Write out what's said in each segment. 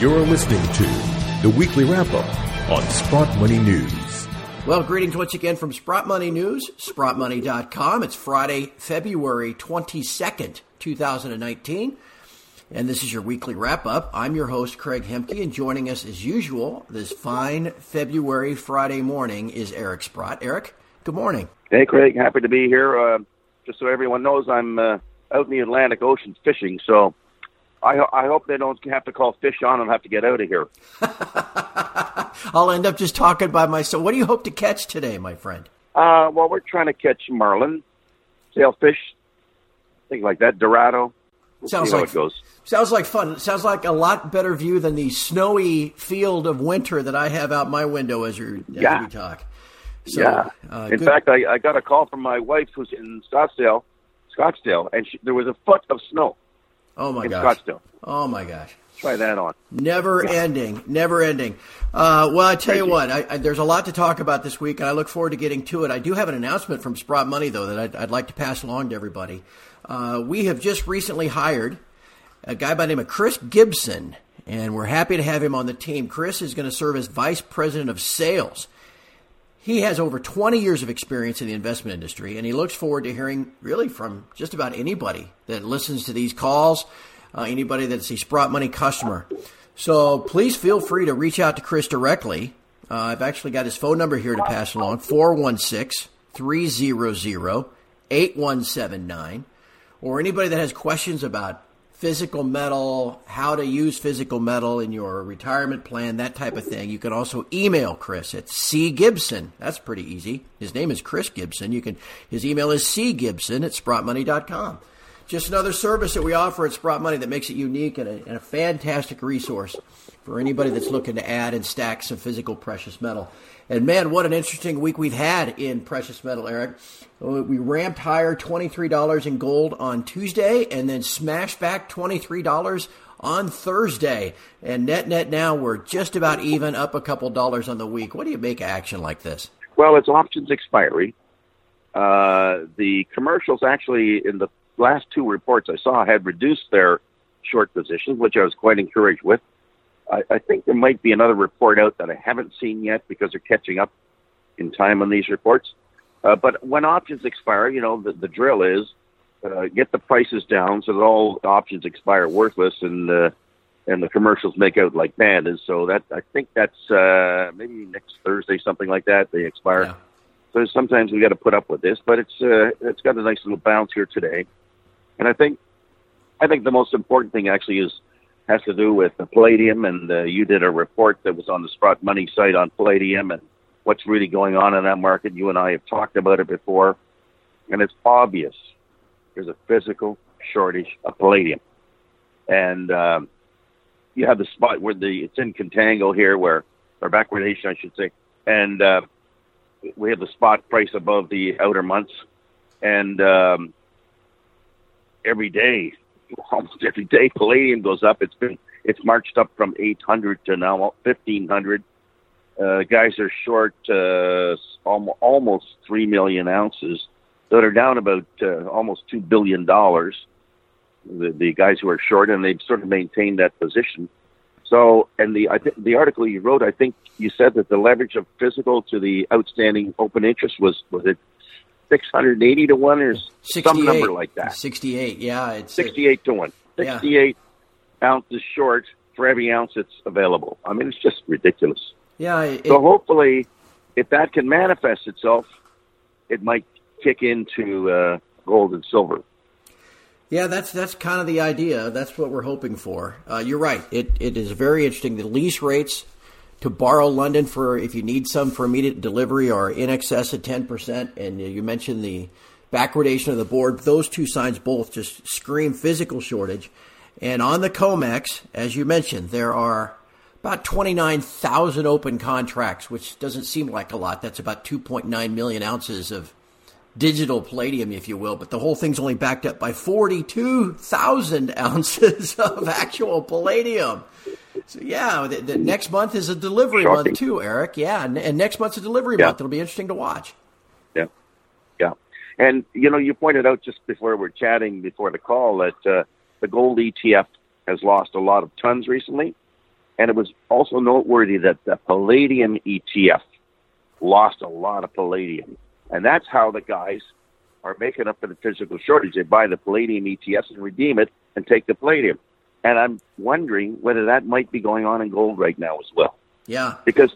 You're listening to the Weekly Wrap-Up on Sprott Money News. Well, greetings once again from Sprott Money News, SprottMoney.com. It's Friday, February 22nd, 2019, and this is your Weekly Wrap-Up. I'm your host, Craig Hemke, and joining us as usual this fine February Friday morning is Eric Sprott. Eric, good morning. Hey, Craig. Happy to be here. Just so everyone knows, I'm out in the Atlantic Ocean fishing, so I hope they don't have to call fish on and have to get out of here. I'll end up just talking by myself. What do you hope to catch today, my friend? Well, we're trying to catch marlin, sailfish, things like that, dorado. We'll sounds see how like it goes. Sounds like fun. Sounds like a lot better view than the snowy field of winter that I have out my window as we talk. So, yeah. In fact, I got a call from my wife who's in Scottsdale, and there was a foot of snow. Oh, my gosh. Oh, my gosh. Try that on. Never ending. Well, I tell you what, there's a lot to talk about this week, and I look forward to getting to it. I do have an announcement from Sprott Money, though, that I'd like to pass along to everybody. We have just recently hired a guy by the name of Chris Gibson, and we're happy to have him on the team. Chris is going to serve as Vice President of Sales. He has over 20 years of experience in the investment industry, and he looks forward to hearing really from just about anybody that listens to these calls, anybody that's a Sprott Money customer. So please feel free to reach out to Chris directly. I've actually got his phone number here to pass along, 416-300-8179, or anybody that has questions about physical metal, how to use physical metal in your retirement plan, that type of thing. You can also email Chris at cgibson. That's pretty easy. His name is Chris Gibson. His email is cgibson@sprottmoney.com. Just another service that we offer at Sprott Money that makes it unique and a fantastic resource for anybody that's looking to add and stack some physical precious metal. And, man, what an interesting week we've had in precious metal, Eric. We ramped higher $23 in gold on Tuesday and then smashed back $23 on Thursday. And net now we're just about even, up a couple dollars on the week. What do you make of action like this? Well, it's options expiry. The commercials actually in the last two reports I saw had reduced their short positions, which I was quite encouraged with. I think there might be another report out that I haven't seen yet because they're catching up in time on these reports. But when options expire, you know, the drill is get the prices down so that all options expire worthless and the commercials make out like mad. And so that, I think that's maybe next Thursday, something like that, they expire. Yeah. So sometimes we got to put up with this, but it's got a nice little bounce here today. And I think the most important thing actually has to do with the palladium, and you did a report that was on the Sprott Money site on palladium and what's really going on in that market. You and I have talked about it before, and it's obvious there's a physical shortage of palladium. And you have the spot where it's in contango here, or backwardation, I should say, and we have the spot price above the outer months, and every day, almost every day, palladium goes up. It's marched up from 800 to now 1,500. Guys are short almost 3 million ounces that are down about almost $2 billion, the guys who are short, and they've sort of maintained that position. So, and the article you wrote, I think you said that the leverage of physical to the outstanding open interest was it 680 to 1 or some number like that? 68, yeah. It's 68 to 1. 68 ounces short for every ounce that's available. I mean, it's just ridiculous. Yeah. So hopefully, if that can manifest itself, it might kick into gold and silver. Yeah, that's kind of the idea. That's what we're hoping for. You're right. It is very interesting. The lease rates to borrow London for if you need some for immediate delivery are in excess of 10%. And you mentioned the backwardation of the board. Those two signs both just scream physical shortage. And on the COMEX, as you mentioned, there are about 29,000 open contracts, which doesn't seem like a lot. That's about 2.9 million ounces of digital palladium, if you will, but the whole thing's only backed up by 42,000 ounces of actual palladium. So, yeah, the next month is a delivery Shocking. Month too, Eric. Yeah, and next month's a delivery month. It'll be interesting to watch. Yeah, yeah. And, you know, you pointed out just before we're chatting, before the call, that the gold ETF has lost a lot of tons recently. And it was also noteworthy that the palladium ETF lost a lot of palladium. And that's how the guys are making up for the physical shortage. They buy the palladium ETFs and redeem it and take the palladium. And I'm wondering whether that might be going on in gold right now as well. Yeah. Because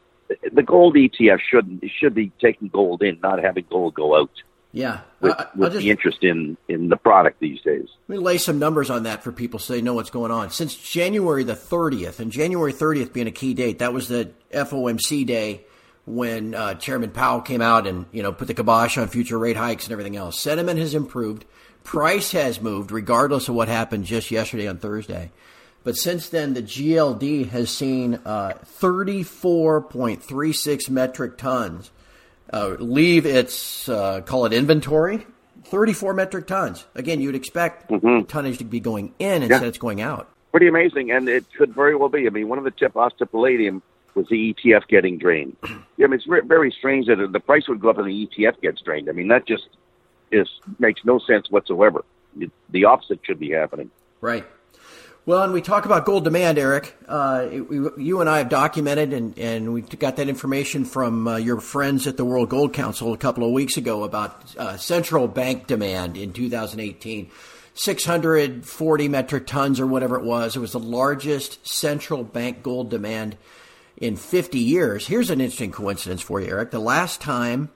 the gold ETF should be taking gold in, not having gold go out. Yeah. With the interest in the product these days. Let me lay some numbers on that for people so they know what's going on. Since January the 30th, and January 30th being a key date, that was the FOMC day when Chairman Powell came out and, you know, put the kibosh on future rate hikes and everything else. Sentiment has improved. Price has moved, regardless of what happened just yesterday on Thursday. But since then, the GLD has seen 34.36 metric tons leave its, call it inventory, 34 metric tons. Again, you'd expect tonnage to be going in instead it's going out. Pretty amazing, and it could very well be. I mean, one of the tip-offs to palladium was the ETF getting drained. I mean, it's very strange that the price would go up and the ETF gets drained. I mean, that just makes no sense whatsoever. The opposite should be happening. Right. Well, and we talk about gold demand, Eric. You and I have documented, and we got that information from your friends at the World Gold Council a couple of weeks ago about central bank demand in 2018. 640 metric tons or whatever it was. It was the largest central bank gold demand in 50 years. Here's an interesting coincidence for you, Eric. The last time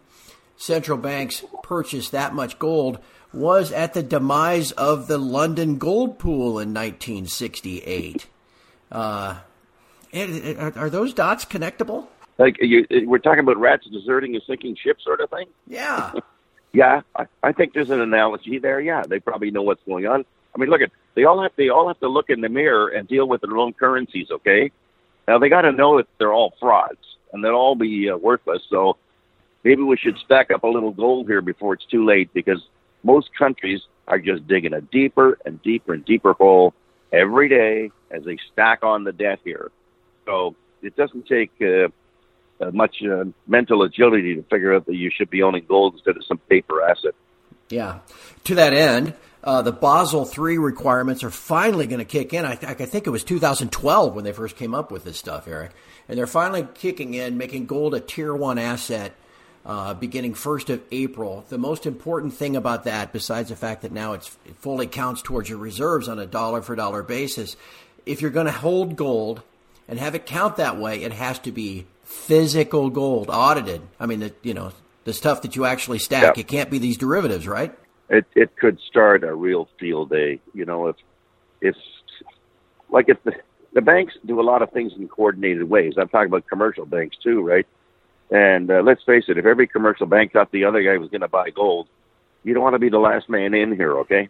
central banks purchased that much gold was at the demise of the London Gold Pool in 1968. Are those dots connectable? Like we're talking about rats deserting a sinking ship sort of thing? Yeah. Yeah, I think there's an analogy there. Yeah, they probably know what's going on. I mean, look, they all have to look in the mirror and deal with their own currencies, okay? Now, they got to know that they're all frauds and they'll all be worthless, so maybe we should stack up a little gold here before it's too late, because most countries are just digging a deeper and deeper and deeper hole every day as they stack on the debt here. So it doesn't take much mental agility to figure out that you should be owning gold instead of some paper asset. Yeah. To that end, the Basel III requirements are finally going to kick in. I think it was 2012 when they first came up with this stuff, Eric. And they're finally kicking in, making gold a Tier 1 asset. Beginning 1st of April. The most important thing about that, besides the fact that now it fully counts towards your reserves on a dollar-for-dollar basis, if you're going to hold gold and have it count that way, it has to be physical gold, audited. I mean, the stuff that you actually stack. Yeah. It can't be these derivatives, right? It could start a real field day. You know, if the banks do a lot of things in coordinated ways. I'm talking about commercial banks too, right? And let's face it, if every commercial bank thought the other guy was going to buy gold, you don't want to be the last man in here, okay?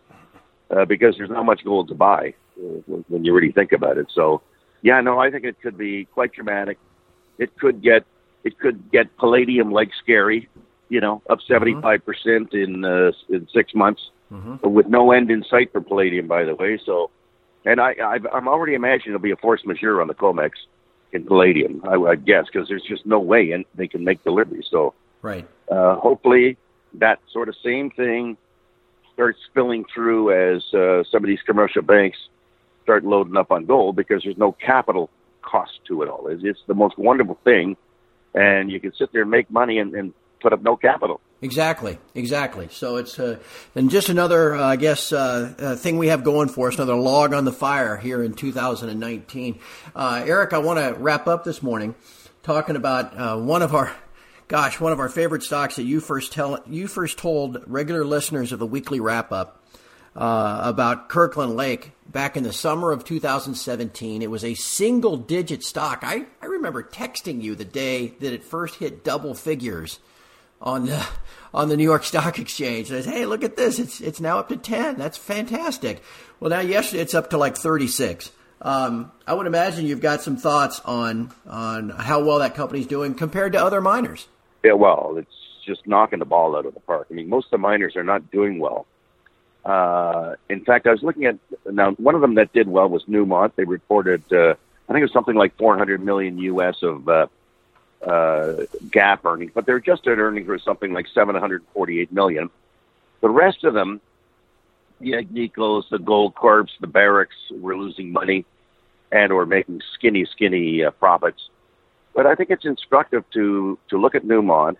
Because there's not much gold to buy when you really think about it. So, yeah, no, I think it could be quite dramatic. It could get palladium-like scary, you know, up 75% in 6 months, with no end in sight for palladium, by the way. So, and I'm already imagining it'll be a force majeure on the COMEX. In palladium, I guess, because there's just no way and they can make deliveries. So, right. Hopefully, that sort of same thing starts spilling through as some of these commercial banks start loading up on gold, because there's no capital cost to it all. It's the most wonderful thing, and you can sit there and make money and put up no capital. Exactly. So it's and just another, I guess, thing we have going for us, another log on the fire here in 2019. Eric, I want to wrap up this morning talking about one of our favorite stocks that you first told regular listeners of the weekly wrap up about Kirkland Lake back in the summer of 2017. It was a single digit stock. I remember texting you the day that it first hit double figures on the New York Stock Exchange. I said, hey, look at this. It's now up to 10. That's fantastic. Well, now yesterday it's up to like 36. I would imagine you've got some thoughts on how well that company's doing compared to other miners. Yeah, well, it's just knocking the ball out of the park. I mean, most of the miners are not doing well. In fact, I was looking at, now one of them that did well was Newmont. They reported, I think it was something like $400 million U.S. of gap earnings, but their adjusted earnings were something like $748 million. The rest of them, the Agnicos, the Gold Corps, the Barracks, were losing money. and or making skinny profits. But I think it's instructive to look at Newmont,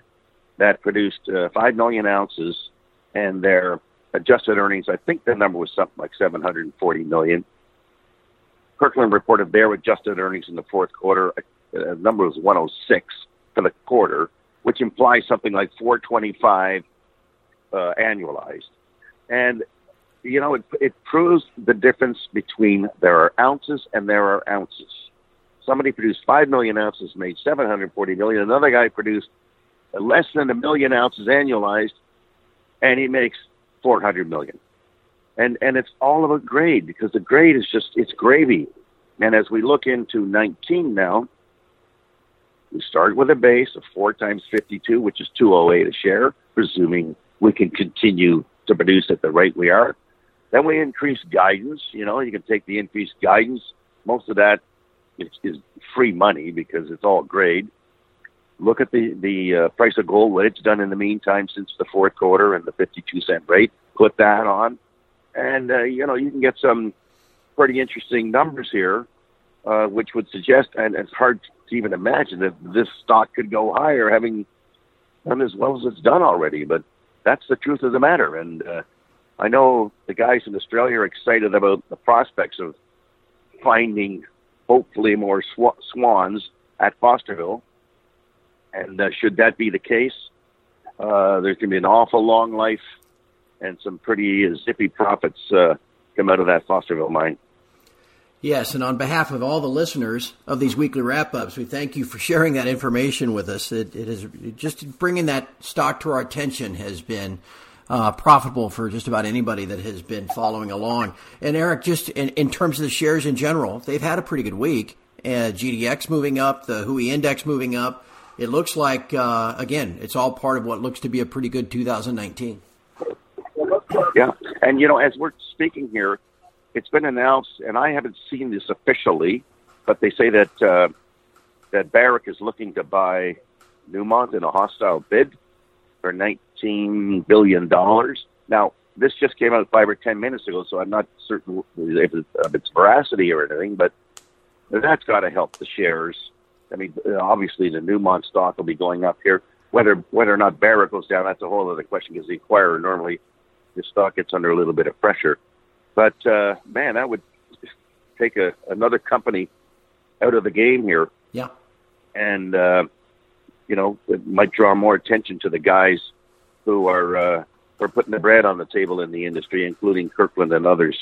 that produced 5 million ounces, and their adjusted earnings, I think the number was something like $740 million. Kirkland reported their adjusted earnings in the fourth quarter. The number was 106 for the quarter, which implies something like 425 annualized. And, you know, it proves the difference between there are ounces and there are ounces. Somebody produced 5 million ounces, made $740 million. Another guy produced less than 1 million ounces annualized, and he makes $400 million. And it's all about grade, because the grade is just, it's gravy. And as we look into 19 now, we start with a base of 4 times 52, which is 208 a share, presuming we can continue to produce at the rate we are. Then we increase guidance. You know, you can take the increased guidance. Most of that is free money because it's all grade. Look at the price of gold, what it's done in the meantime since the fourth quarter and the 52-cent rate. Put that on. And, you know, you can get some pretty interesting numbers here, which would suggest, and it's hard to even imagine that this stock could go higher having done as well as it's done already. But that's the truth of the matter. And I know the guys in Australia are excited about the prospects of finding hopefully more swans at Fosterville. And should that be the case, there's going to be an awful long life and some pretty zippy profits come out of that Fosterville mine. Yes, and on behalf of all the listeners of these weekly wrap-ups, we thank you for sharing that information with us. It is just bringing that stock to our attention has been profitable for just about anybody that has been following along. And Eric, just in terms of the shares in general, they've had a pretty good week. GDX moving up, the HUI index moving up. It looks like, again, it's all part of what looks to be a pretty good 2019. Yeah, and, you know, as we're speaking here, it's been announced, and I haven't seen this officially, but they say that that Barrick is looking to buy Newmont in a hostile bid for $19 billion. Now, this just came out 5 or 10 minutes ago, so I'm not certain of its veracity or anything, but that's got to help the shares. I mean, obviously the Newmont stock will be going up here. Whether or not Barrick goes down, that's a whole other question, because the acquirer normally, the stock gets under a little bit of pressure. But, man, that would take another company out of the game here. Yeah. And, you know, it might draw more attention to the guys who are putting the bread on the table in the industry, including Kirkland and others.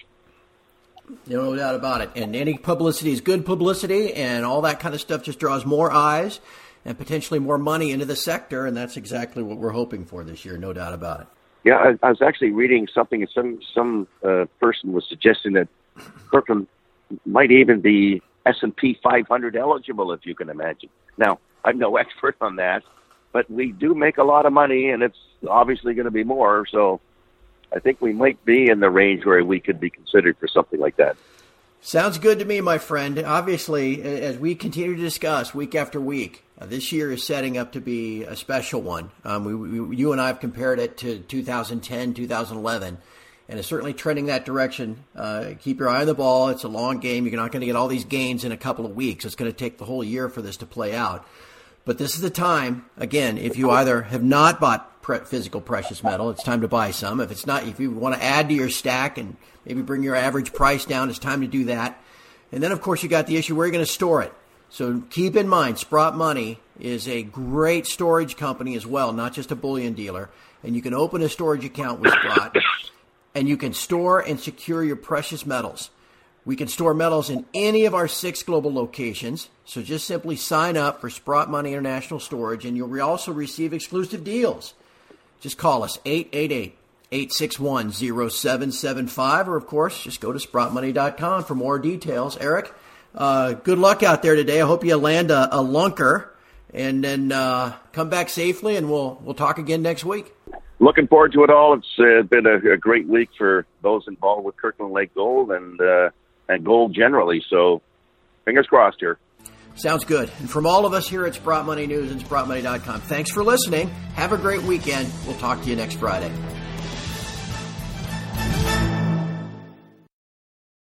No doubt about it. And any publicity is good publicity, and all that kind of stuff just draws more eyes and potentially more money into the sector, and that's exactly what we're hoping for this year, no doubt about it. Yeah, I was actually reading something, and some person was suggesting that Kirkland might even be S&P 500 eligible, if you can imagine. Now, I'm no expert on that, but we do make a lot of money, and it's obviously going to be more, so I think we might be in the range where we could be considered for something like that. Sounds good to me, my friend. Obviously, as we continue to discuss week after week, this year is setting up to be a special one. You and I have compared it to 2010, 2011, and it's certainly trending that direction. Keep your eye on the ball. It's a long game. You're not going to get all these gains in a couple of weeks. It's going to take the whole year for this to play out. But this is the time, again, if you either have not bought physical precious metal, it's time to buy some. If it's not, if you want to add to your stack and maybe bring your average price down, it's time to do that. And then, of course, you got the issue where you're going to store it. So keep in mind, Sprott Money is a great storage company as well, not just a bullion dealer. And you can open a storage account with Sprott, and you can store and secure your precious metals. We can store metals in any of our 6 global locations. So just simply sign up for Sprott Money International Storage, and you'll also receive exclusive deals. Just call us, 888-861-0775, or, of course, just go to SprottMoney.com for more details. Eric, good luck out there today. I hope you land a lunker, and then come back safely, and we'll talk again next week. Looking forward to it all. It's been a great week for those involved with Kirkland Lake Gold and gold generally, so fingers crossed here. Sounds good. And from all of us here at Sprott Money News and SprottMoney.com, thanks for listening. Have a great weekend. We'll talk to you next Friday.